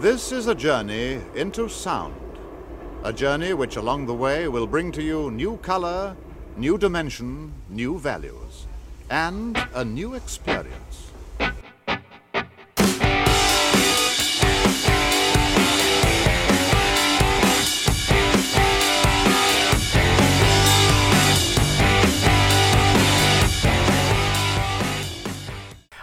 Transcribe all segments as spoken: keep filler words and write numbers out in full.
This is a journey into sound, a journey which along the way will bring to you new color, new dimension, new values, and a new experience.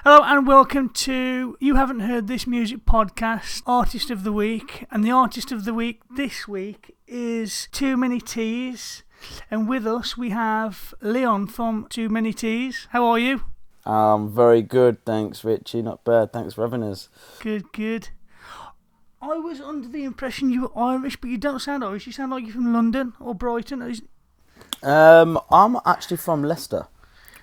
Hello and welcome to You Haven't Heard This Music Podcast, Artist of the Week. And the Artist of the Week this week is Too Many T's. And with us we have Leon from Too Many T's. How are you? I'm um, very good, thanks Richie. Not bad, thanks for having us. Good, good. I was under the impression you were Irish, but you don't sound Irish. You sound like you're from London or Brighton. Or is... Um, I'm actually from Leicester.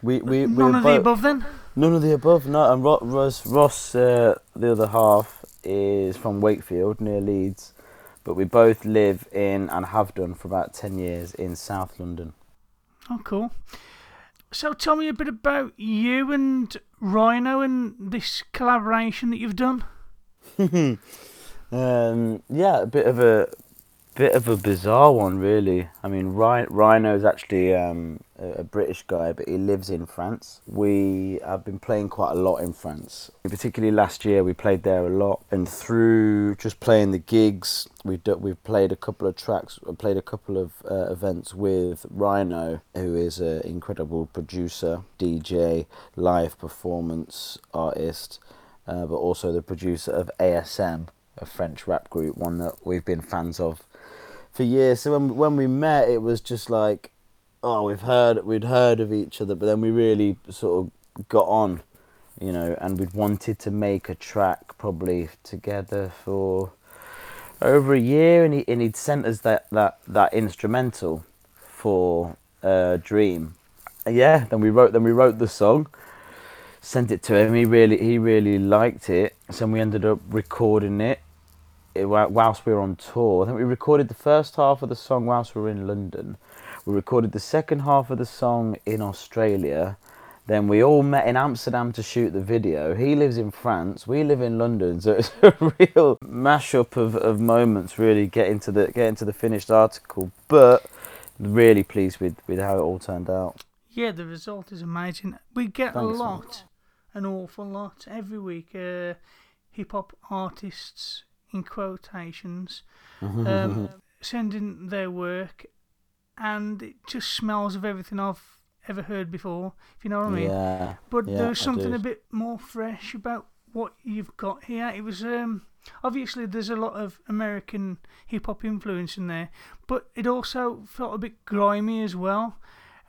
We, we, None we of both... the above then? None of the above, no. And Ross, Ross uh, the other half, is from Wakefield, near Leeds. But we both live in, and have done for about ten years, in South London. Oh, cool. So tell me a bit about you and Rhino and this collaboration that you've done. um, yeah, a bit of a bit of a bizarre one, really. I mean, Rhino's actually um, a British guy, but he lives in France. We have been playing quite a lot in France. Particularly last year, we played there a lot. And through just playing the gigs, we've do, we've played a couple of tracks, played a couple of uh, events with Rhino, who is an incredible producer, D J, live performance artist, uh, but also the producer of A S M, a French rap group, one that we've been fans of for years. So when when we met, it was just like, oh, we've heard we'd heard of each other, but then we really sort of got on, you know, and we'd wanted to make a track probably together for over a year, and he and he'd sent us that that that instrumental for uh, Dream. And yeah, then we wrote then we wrote the song, sent it to him. He really he really liked it, so we ended up recording it. It, whilst we were on tour. I think we recorded the first half of the song whilst we were in London. We recorded the second half of the song in Australia. Then we all met in Amsterdam to shoot the video. He lives in France, we live in London, so it's a real mashup of, of moments, really, getting to the getting to the finished article. But really pleased with, with how it all turned out. Yeah, the result is amazing. We get Thanks, a lot, man. An awful lot, every week. Uh, hip-hop artists... in quotations, um, sending their work, and it just smells of everything I've ever heard before, if you know what I mean. Yeah, but yeah, there's something a bit more fresh about what you've got here. It was um, obviously there's a lot of American hip-hop influence in there, but it also felt a bit grimy as well.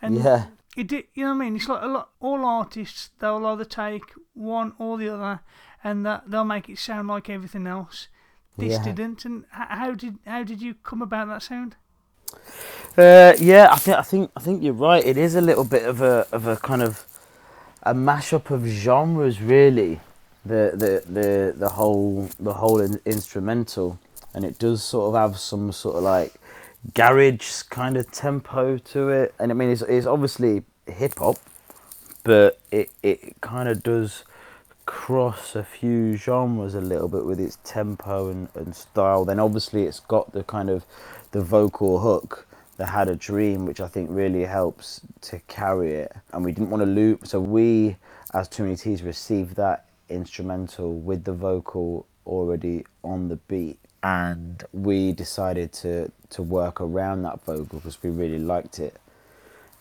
And yeah. It did, you know what I mean? It's like a lot, all artists, they'll either take one or the other, and that they'll make it sound like everything else. This yeah. didn't, and how did how did you come about that sound? Uh, yeah, I think I think I think you're right. It is a little bit of a of a kind of a mashup of genres, really. The the the the whole the whole in, instrumental, and it does sort of have some sort of like garage kind of tempo to it. And I mean, it's it's obviously hip hop, but it it kind of does cross a few genres a little bit with its tempo and, and style. Then obviously it's got the kind of the vocal hook that had a dream, which I think really helps to carry it, and we didn't want to loop, so we as Too Many T's received that instrumental with the vocal already on the beat, and we decided to to work around that vocal because we really liked it.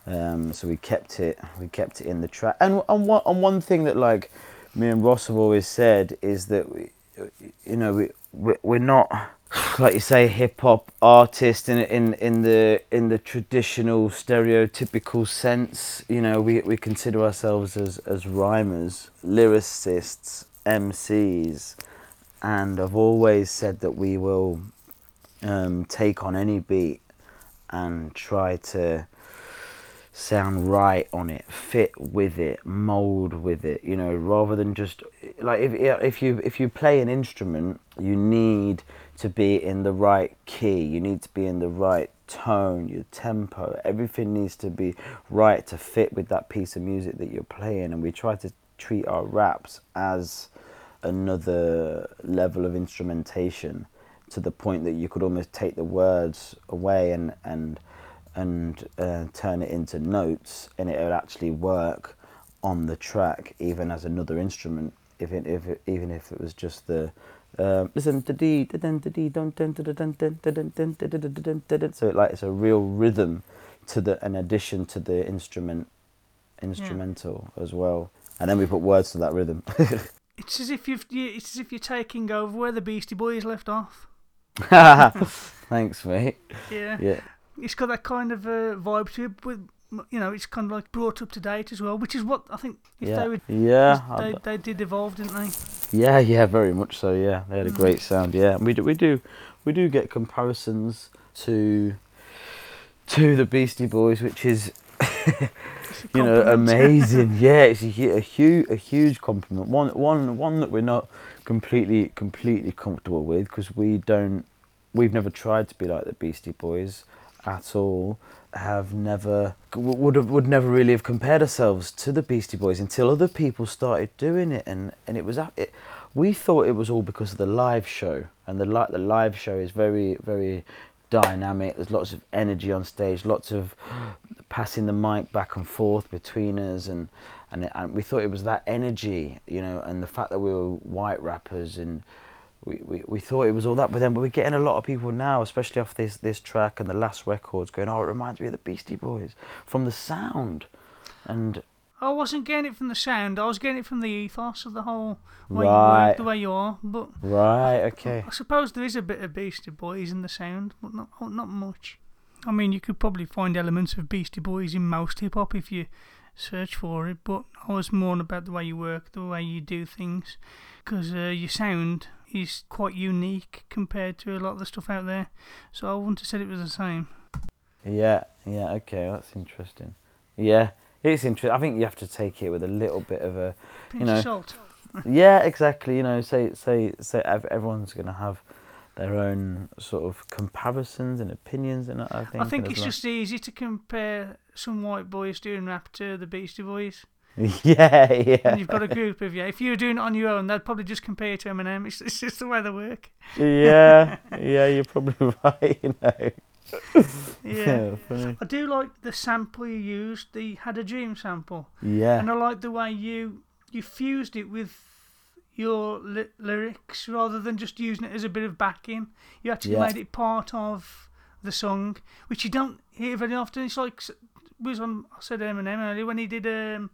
Um, so we kept it we kept it in the track. And and one, and one thing that like me and Ross have always said is that we, you know, we we're not, like you say, hip hop artists in in in the in the traditional stereotypical sense. You know, we we consider ourselves as as rhymers, lyricists, M Cs, and I've always said that we will um, take on any beat and try to sound right on it, fit with it, mold with it, you know, rather than just like if if you if you play an instrument, you need to be in the right key, you need to be in the right tone, your tempo, everything needs to be right to fit with that piece of music that you're playing. And we try to treat our raps as another level of instrumentation to the point that you could almost take the words away and and and uh, turn it into notes, and it would actually work on the track even as another instrument, even if it, even if it was just the um, listen to d dun d dun dun dun dun dun dun dun. So it, like, it's a real rhythm to the an addition to the instrument instrumental yeah. as well, and then we put words to that rhythm. It's as if you've you, it's as if you're taking over where the Beastie Boys left off. Thanks, mate. Yeah. Yeah. It's got that kind of uh, vibe to it, with, you know, it's kind of like brought up to date as well, which is what I think if yeah. they would yeah they, they did evolve, didn't they? Yeah, yeah, very much so. Yeah, they had a mm. great sound. Yeah, and we do we do we do get comparisons to to the Beastie Boys, which is. You know, amazing. Yeah, it's a, a huge, a huge compliment. One, one, one that we're not completely, completely comfortable with, because we don't, we've never tried to be like the Beastie Boys at all. Have never, would have, would never really have compared ourselves to the Beastie Boys until other people started doing it, and and it was, it, we thought it was all because of the live show, and the like, the live show is very, very. Dynamic. There's lots of energy on stage, lots of passing the mic back and forth between us, and and, and we thought it was that energy, you know, and the fact that we were white rappers, and we, we, we thought it was all that. But then we're getting a lot of people now, especially off this this track and the last records, going, oh, it reminds me of the Beastie Boys from the sound. And I wasn't getting it from the sound. I was getting it from the ethos of the whole way right. you work, the way you are. But right, okay. I, I suppose there is a bit of Beastie Boys in the sound, but not not much. I mean, you could probably find elements of Beastie Boys in most hip hop if you search for it. But I was more about the way you work, the way you do things, because uh, your sound is quite unique compared to a lot of the stuff out there. So I wouldn't have said it was the same. Yeah, yeah, okay, that's interesting. Yeah. It's interesting. I think you have to take it with a little bit of a, you pinch know, of salt. Yeah, exactly. You know, say say say everyone's going to have their own sort of comparisons and opinions, and I think. I think it's just easy to compare some white boys doing rap to the Beastie Boys. Yeah, yeah. And you've got a group of you. If you were doing it on your own, they'd probably just compare you to Eminem. It's, it's just the way they work. Yeah, yeah. You're probably right. You know. Yeah, yeah, I do like the sample you used, the Had a Dream sample. Yeah, and I like the way you you fused it with your li- lyrics rather than just using it as a bit of backing. You actually yeah. made it part of the song, which you don't hear very often. It's like was on I said Eminem earlier when he did um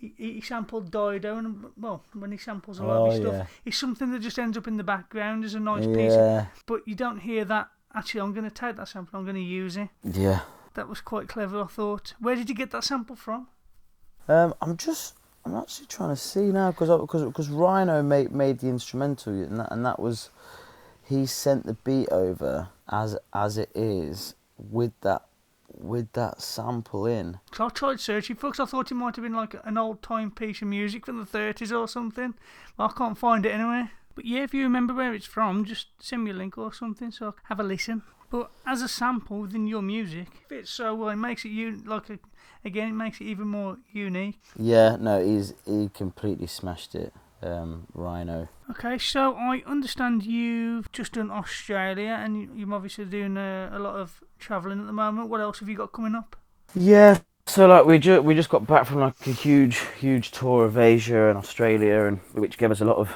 he, he sampled Dido, and well when he samples a lot oh, of his yeah. stuff, it's something that just ends up in the background as a nice yeah. piece, but you don't hear that. Actually, I'm going to take that sample. I'm going to use it. Yeah. That was quite clever, I thought. Where did you get that sample from? Um, I'm just... I'm actually trying to see now, because because because Rhino made made the instrumental, and that, and that was... He sent the beat over as as it is with that with that sample in. So I tried searching for it, because I thought it might have been like an old-time piece of music from the thirties or something. But I can't find it anywhere. But yeah, if you remember where it's from, just send me a link or something so I can have a listen. But as a sample within your music, it fits so well. It makes it you like a, again, it makes it even more unique. Yeah, no, he's he completely smashed it, um, Rhino. Okay, so I understand you've just done Australia, and you're obviously doing a, a lot of travelling at the moment. What else have you got coming up? Yeah, so like we ju- we just got back from like a huge huge tour of Asia and Australia, and which gave us a lot of.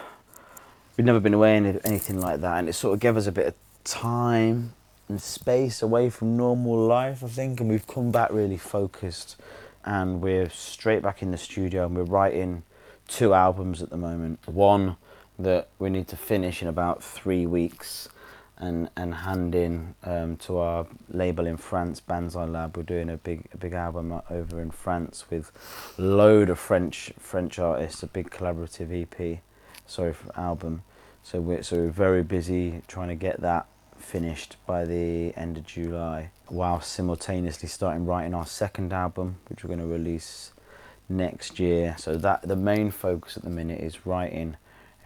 We'd never been away in anything like that, and it sort of gave us a bit of time and space away from normal life, I think, and we've come back really focused, and we're straight back in the studio, and we're writing two albums at the moment. One that we need to finish in about three weeks and, and hand in um, to our label in France, Banzai Lab. We're doing a big a big album over in France with a load of French French artists, a big collaborative E P. Sorry, for album. So we're so we're very busy trying to get that finished by the end of July, while simultaneously starting writing our second album, which we're going to release next year. So that the main focus at the minute is writing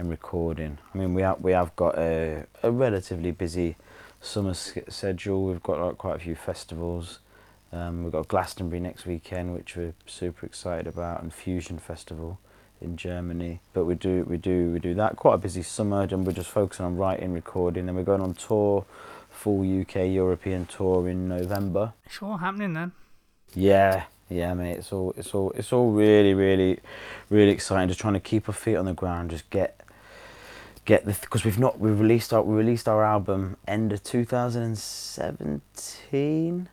and recording. I mean, we have we have got a, a relatively busy summer schedule. We've got like quite a few festivals. Um, we've got Glastonbury next weekend, which we're super excited about, and Fusion Festival in Germany. But we do, we do, we do that. Quite a busy summer, and we're just focusing on writing, recording. Then we're going on tour, full U K European tour in November. Sure, happening then. Yeah, yeah, mate. It's all, it's all, it's all really, really, really exciting. Just trying to keep our feet on the ground, just get, get the, because we've not, we released our, we released our album end of two thousand seventeen.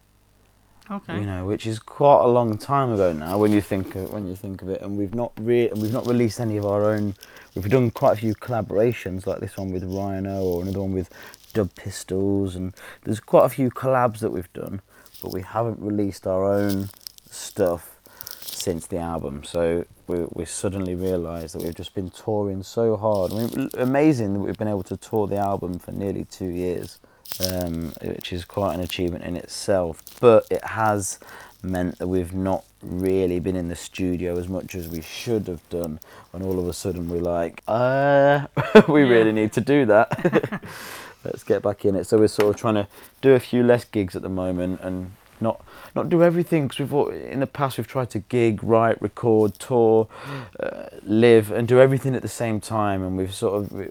Okay. You know, which is quite a long time ago now when you think of, when you think of it, and we've not re we've not released any of our own. We've done quite a few collaborations, like this one with Rhino, or another one with Dub Pistols, and there's quite a few collabs that we've done, but we haven't released our own stuff since the album. So we we suddenly realised that we've just been touring so hard. I mean, amazing that we've been able to tour the album for nearly two years. Um, which is quite an achievement in itself, but it has meant that we've not really been in the studio as much as we should have done, when all of a sudden we're like, uh, we yeah. really need to do that. Let's get back in it. So we're sort of trying to do a few less gigs at the moment, and not not do everything, because we've all, in the past we've tried to gig, write, record, tour, uh, live, and do everything at the same time, and we've sort of we,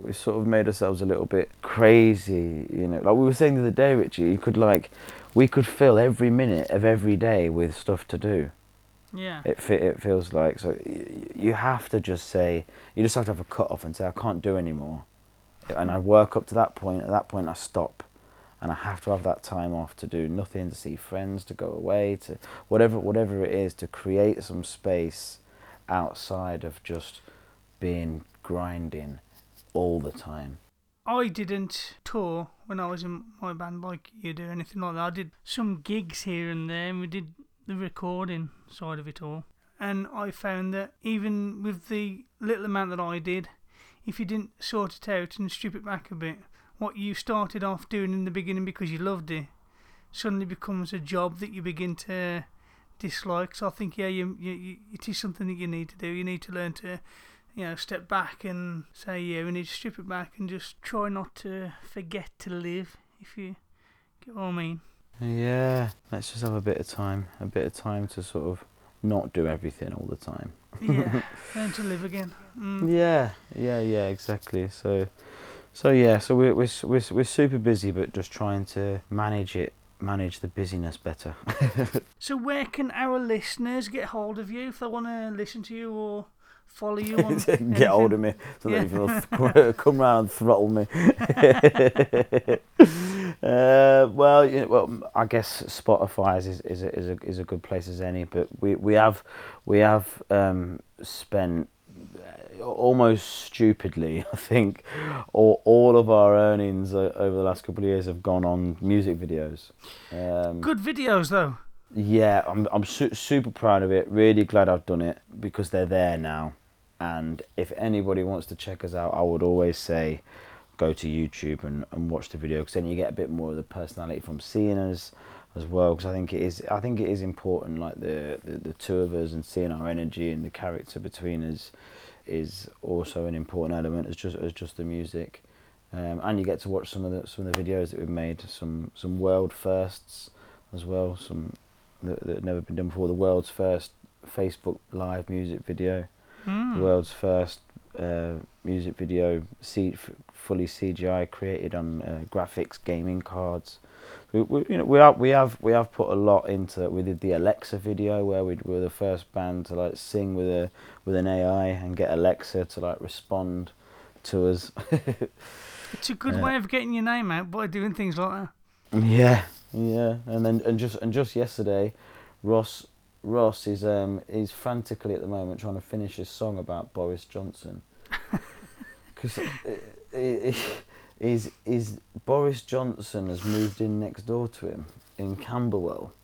we've sort of made ourselves a little bit crazy, you know. Like we were saying the other day, Richie, you could like we could fill every minute of every day with stuff to do. Yeah. It it feels like so you have to just say you just have to have a cut off and say I can't do anymore, and I work up to that point. At that point, I stop. And I have to have that time off to do nothing, to see friends, to go away, to whatever whatever it is, to create some space outside of just being grinding all the time. I didn't tour when I was in my band like you do, anything like that. I did some gigs here and there, and we did the recording side of it all. And I found that even with the little amount that I did, if you didn't sort it out and strip it back a bit, what you started off doing in the beginning because you loved it suddenly becomes a job that you begin to dislike. So I think, yeah, you, you, you, it is something that you need to do. You need to learn to, you know, step back and say, yeah, we need to strip it back and just try not to forget to live, if you get what I mean. Yeah, let's just have a bit of time, a bit of time to sort of not do everything all the time. Yeah, learn to live again. Mm. Yeah, yeah, yeah, exactly. So... So yeah, so we're we're we're we're super busy, but just trying to manage it, manage the busyness better. So where can our listeners get hold of you if they want to listen to you or follow you on? Get hold of me, so yeah. that you come round and throttle me. uh, well, you know, well, I guess Spotify is is a, is a is a good place as any, but we we have we have um, spent. Almost stupidly, I think, or all of our earnings over the last couple of years have gone on music videos. Um, Good videos, though. Yeah, I'm I'm su super proud of it. Really glad I've done it because they're there now. And if anybody wants to check us out, I would always say go to YouTube and and watch the video, because then you get a bit more of the personality from seeing us as well, because I think it is I think it is important, like the, the the two of us and seeing our energy and the character between us is also an important element as just as just the music, um, and you get to watch some of the some of the videos that we've made, some some world firsts as well, some that, that have never been done before. The world's first Facebook live music video, mm. the world's first uh, music video c fully C G I created on uh, graphics gaming cards. We, we, you know, we are we have we have put a lot into it. We did the Alexa video where we were the first band to like sing with a with an A I and get Alexa to like respond to us. It's a good yeah. way of getting your name out by doing things like that. Yeah, yeah, and then and just and just yesterday, Ross Ross is um is frantically at the moment trying to finish his song about Boris Johnson, because. Is is Boris Johnson has moved in next door to him in Camberwell,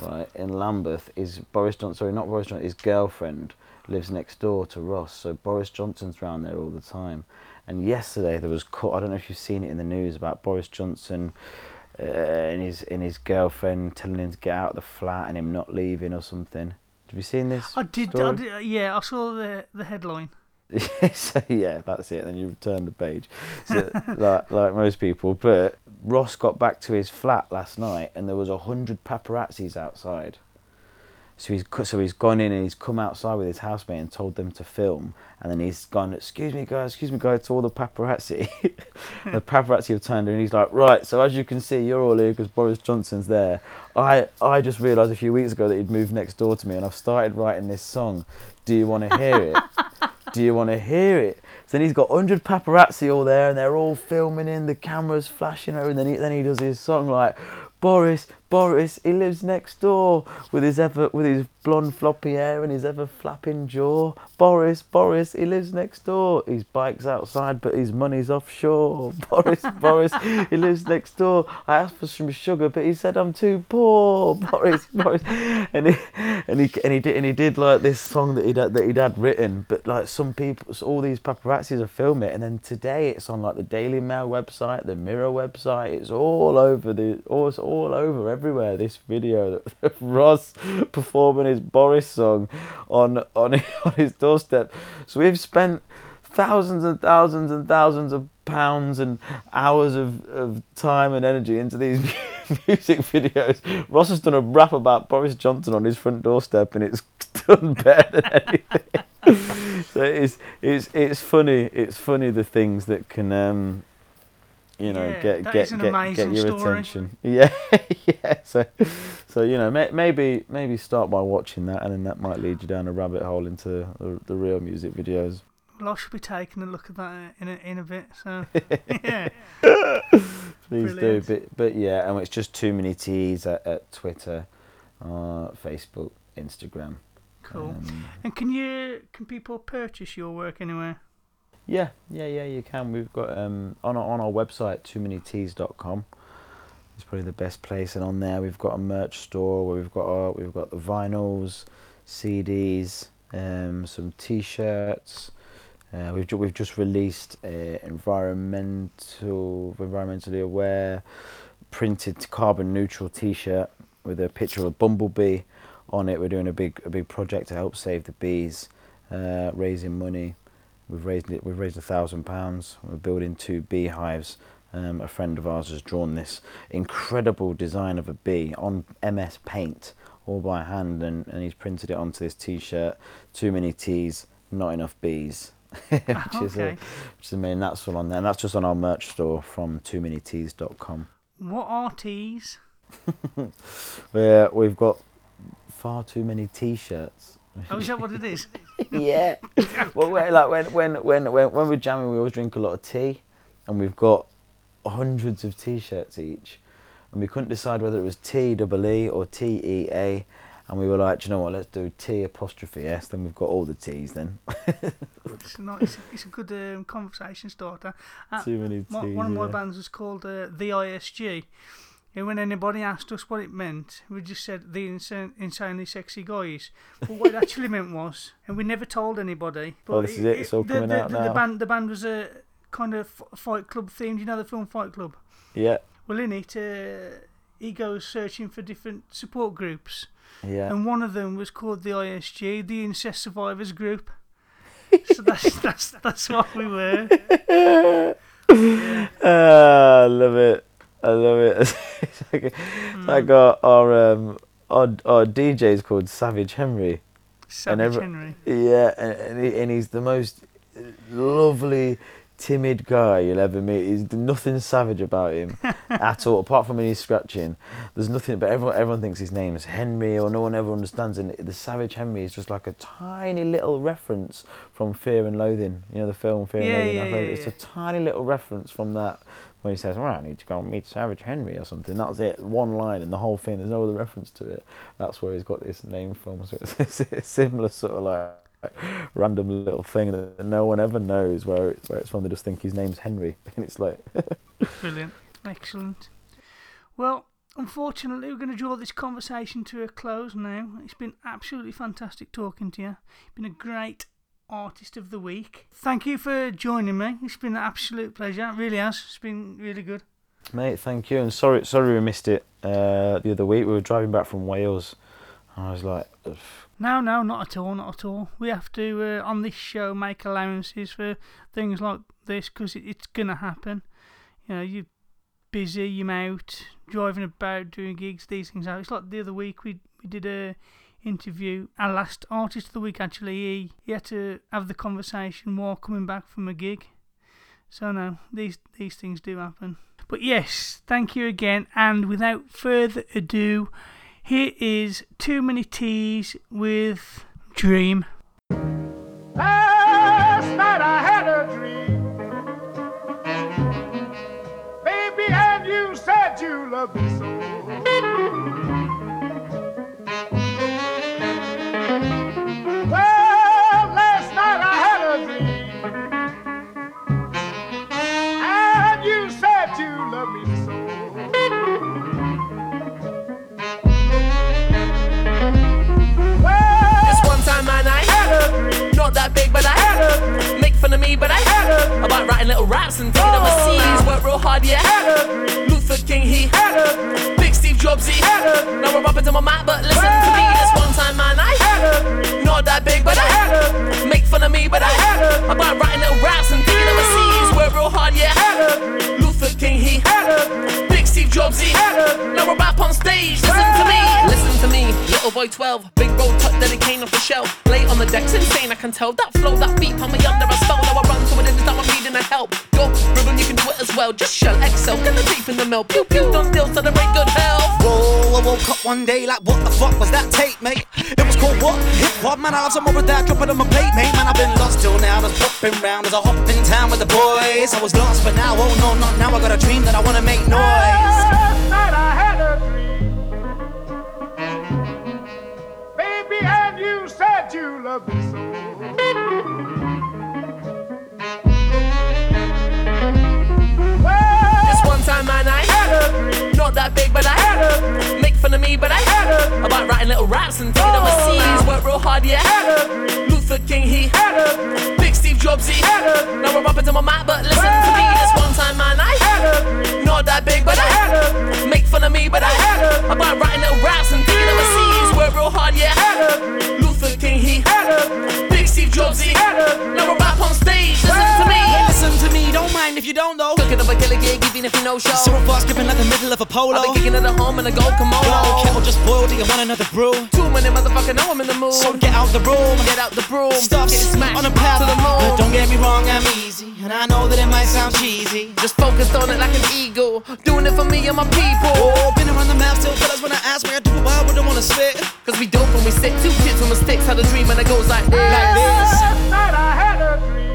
right, in Lambeth. Is Boris Johnson, sorry, not Boris Johnson, his girlfriend lives next door to Ross, so Boris Johnson's round there all the time. And yesterday there was, I don't know if you've seen it in the news, about Boris Johnson uh, and his and his girlfriend telling him to get out of the flat and him not leaving or something. Have you seen this? I did, I did yeah, I saw the the headline. So yeah, that's it. Then you return the page, so, like like most people. But Ross got back to his flat last night, and there was a hundred paparazzis outside. So he's, so he's gone in and he's come outside with his housemate and told them to film. And then he's gone, excuse me, guys, excuse me, guys, to all the paparazzi. The paparazzi have turned and he's like, right, so as you can see, you're all here because Boris Johnson's there. I, I just realised a few weeks ago that he'd moved next door to me and I've started writing this song. Do you want to hear it? Do you want to hear it? So then he's got one hundred paparazzi all there and they're all filming in, the camera's flashing over. And then he, then he does his song like... Boris, Boris, he lives next door with his ever with his blonde floppy hair and his ever flapping jaw. Boris, Boris, he lives next door. His bike's outside, but his money's offshore. Boris, Boris, he lives next door. I asked for some sugar, but he said I'm too poor. Boris, Boris, and he and he and he did and he did like this song that he'd had, that he'd had written, but like some people, so all these paparazzis have filmed it, and then today it's on like the Daily Mail website, the Mirror website. It's all over the all. all over everywhere, this video that Ross performing his Boris song on on his doorstep. So we've spent thousands and thousands and thousands of pounds and hours of, of time and energy into these music videos. Ross has done a rap about Boris Johnson on his front doorstep and it's done better than anything. So it's it's it's funny it's funny the things that can um you know, yeah, get get get, get your story. attention. Yeah, yeah. So, so you know, may, maybe maybe start by watching that, and then that might lead you down a rabbit hole into the, the real music videos. Well, I should be taking a look at that in a, in a bit. So, yeah. Please Brilliant. do, but but yeah, and it's just Too Many T's at, at Twitter, uh, Facebook, Instagram. Cool. Um, and can you can people purchase your work anywhere? Yeah, yeah, yeah, you can. We've got um, on, our, on our website, too many t's dot com. It's probably the best place. And on there, we've got a merch store where we've got our, we've got the vinyls, C Ds, um, some T-shirts. Uh, we've ju- we've just released a environmental, environmentally aware, printed carbon neutral T-shirt with a picture of a bumblebee on it. We're doing a big a big project to help save the bees, uh, raising money. We've raised it. We've raised a thousand pounds. We're building two beehives. Um, a friend of ours has drawn this incredible design of a bee on M S Paint, all by hand, and, and he's printed it onto this T-shirt. Too many T's, not enough bees, which okay. is a, which is amazing. That's all on there, and that's just on our merch store from too many t's dot com. What are T's? Yeah, we've got far too many T-shirts. Oh, is that what it is? Yeah. Well, like when when when when when we're jamming, we always drink a lot of tea, and we've got hundreds of T-shirts each, and we couldn't decide whether it was T double E or T E A, and we were like, do you know what? Let's do T apostrophe S. Then we've got all the T's. Then. It's a nice, it's a good um, conversation starter. Uh, Too many T's. One of my yeah. bands was called uh, the I S G, and when anybody asked us what it meant, we just said the insane, insanely sexy guys. But what it actually meant was, and we never told anybody. But oh, this it, is it. It's all the, coming the, out the, now. The band, the band was a kind of Fight Club themed. You know the film Fight Club? Yeah. Well, in it, uh, he goes searching for different support groups. Yeah. And one of them was called the I S G, the Incest Survivors Group. So that's that's that's what we were. I uh, love it. I love it. It's like, mm. like our our, um, our our D J's called Savage Henry. Savage every, Henry. Yeah, and and, he, and he's the most lovely, timid guy you'll ever meet. He's nothing savage about him at all, apart from when he's scratching. There's nothing, but everyone everyone thinks his name's Henry, or no one ever understands. And the Savage Henry is just like a tiny little reference from Fear and Loathing. You know the film Fear yeah, and Loathing. Yeah, yeah, yeah. It's a tiny little reference from that. When he says, well, I need to go and meet Savage Henry or something, that was it, one line in the whole thing, there's no other reference to it. That's where he's got this name from, so it's a similar sort of like, like random little thing that no one ever knows where it's, where it's from, they just think his name's Henry, and it's like... Brilliant, excellent. Well, unfortunately we're going to draw this conversation to a close now. It's been absolutely fantastic talking to you, it's been a great Artist of the Week. Thank you for joining me. It's been an absolute pleasure. It really has. It's been really good. Mate, thank you. And sorry sorry we missed it uh, the other week. We were driving back from Wales and I was like... Ugh. No, no, not at all, not at all. We have to, uh, on this show, make allowances for things like this because it, it's going to happen. You know, you're busy, you're out, driving about, doing gigs, these things out. It's like the other week we, we did a interview our last artist of the week. Actually, he, he had to have the conversation while coming back from a gig. So no, these these things do happen. But yes, thank you again. And without further ado, here is Too Many T's with Dream. Last night I had a dream, baby, and you said you loved me so. That big, but I had a make fun of me, but I had a about writing little raps and taking oh, overseas. Worked real hard, yeah. Had a Luther King, he had a Big Steve Jobs, he had a now we're rapping to my mic, but listen well, to me. This one time, man, I had a not that big, but I had a make fun of me, but I had a about writing little raps and taking overseas. Worked real hard, yeah. Had a Luther King, he had a Big Steve Jobs, he had a now we're back on stage. Listen well, to me, listen to me. Little boy twelve, big road tuck, then it came off the shelf. Lay on the deck's insane, I can tell. That flow, that beat, I'm a yonder, I spell. Now I run to it every time I'm needing a help. Yo, Ruben, you can do it as well. Just shell, excel, get the deep in the mill. Pew pew, don't steal, celebrate good health. Whoa, I woke up one day like, what the fuck was that tape, mate? It was called what? Hip hop, man, I love some more of that, drop it on my plate, mate. Man, I've been lost till now, just popping round as I hop in town with the boys. I was lost, but now, oh no, not now. I got a dream that I wanna make noise. Last night I had a dream, baby, and you said you loved me so. Man, I had a not that big, but I had a make fun of me, but I had a about writing little raps and taking overseas. Worked real hard, yeah. Had Luther King, he had a Big Steve Jobs, he had a now we're rapping to my mic, but listen to me. This one time, man, I had a not that big, but I had a make fun of me, but I had a about writing little raps and taking overseas. Worked real hard, yeah. Had Luther King, he had a Big Steve Jobs, he had a now we're back on stage. Listen to me. Listen to me, don't mind if you don't know. Cooking up a killer gig, even if you know show. So far skipping like the middle of a polo. I've been kicking at a home in a gold kimono. Yo, kettle just boiled, do you want another brew? Too many motherfucker, know I'm in the mood. So get out the room, get out the broom. Stop getting smacked on a path to the moon. But don't get me wrong, I'm easy, and I know that it might sound cheesy. Just focused on it like an eagle, doing it for me and my people. Oh, been around the map, still fellas when I ask where I do, why I wouldn't wanna spit. Cause we dope when we sit, two kids with mistakes, had a dream and it goes like this. Like this. Last night I had a dream,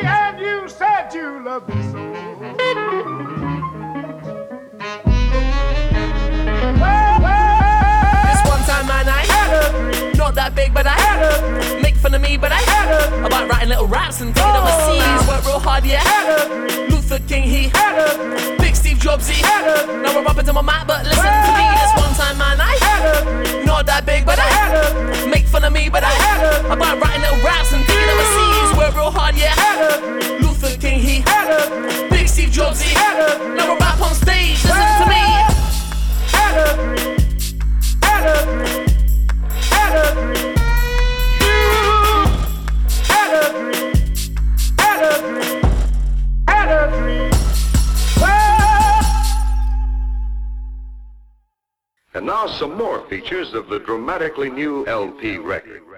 and you said you loved me so. This one time, man, I had a not that big, but I had a make fun of me, but I had a about writing little raps and taking overseas. Worked real hard, yeah. Had Luther King, he had a Big Steve Jobs, he had a now we're rapping to my mic, but listen to me. This one time, man, I had a not that big, but I had a make fun of me, but I had a about writing little raps and taking overseas. Worked real hard, yeah. Had Luther King, he had Big Steve Jobs, he had now we're back on stage. Listen to me. Had had had And now some more features of the dramatically new L P record.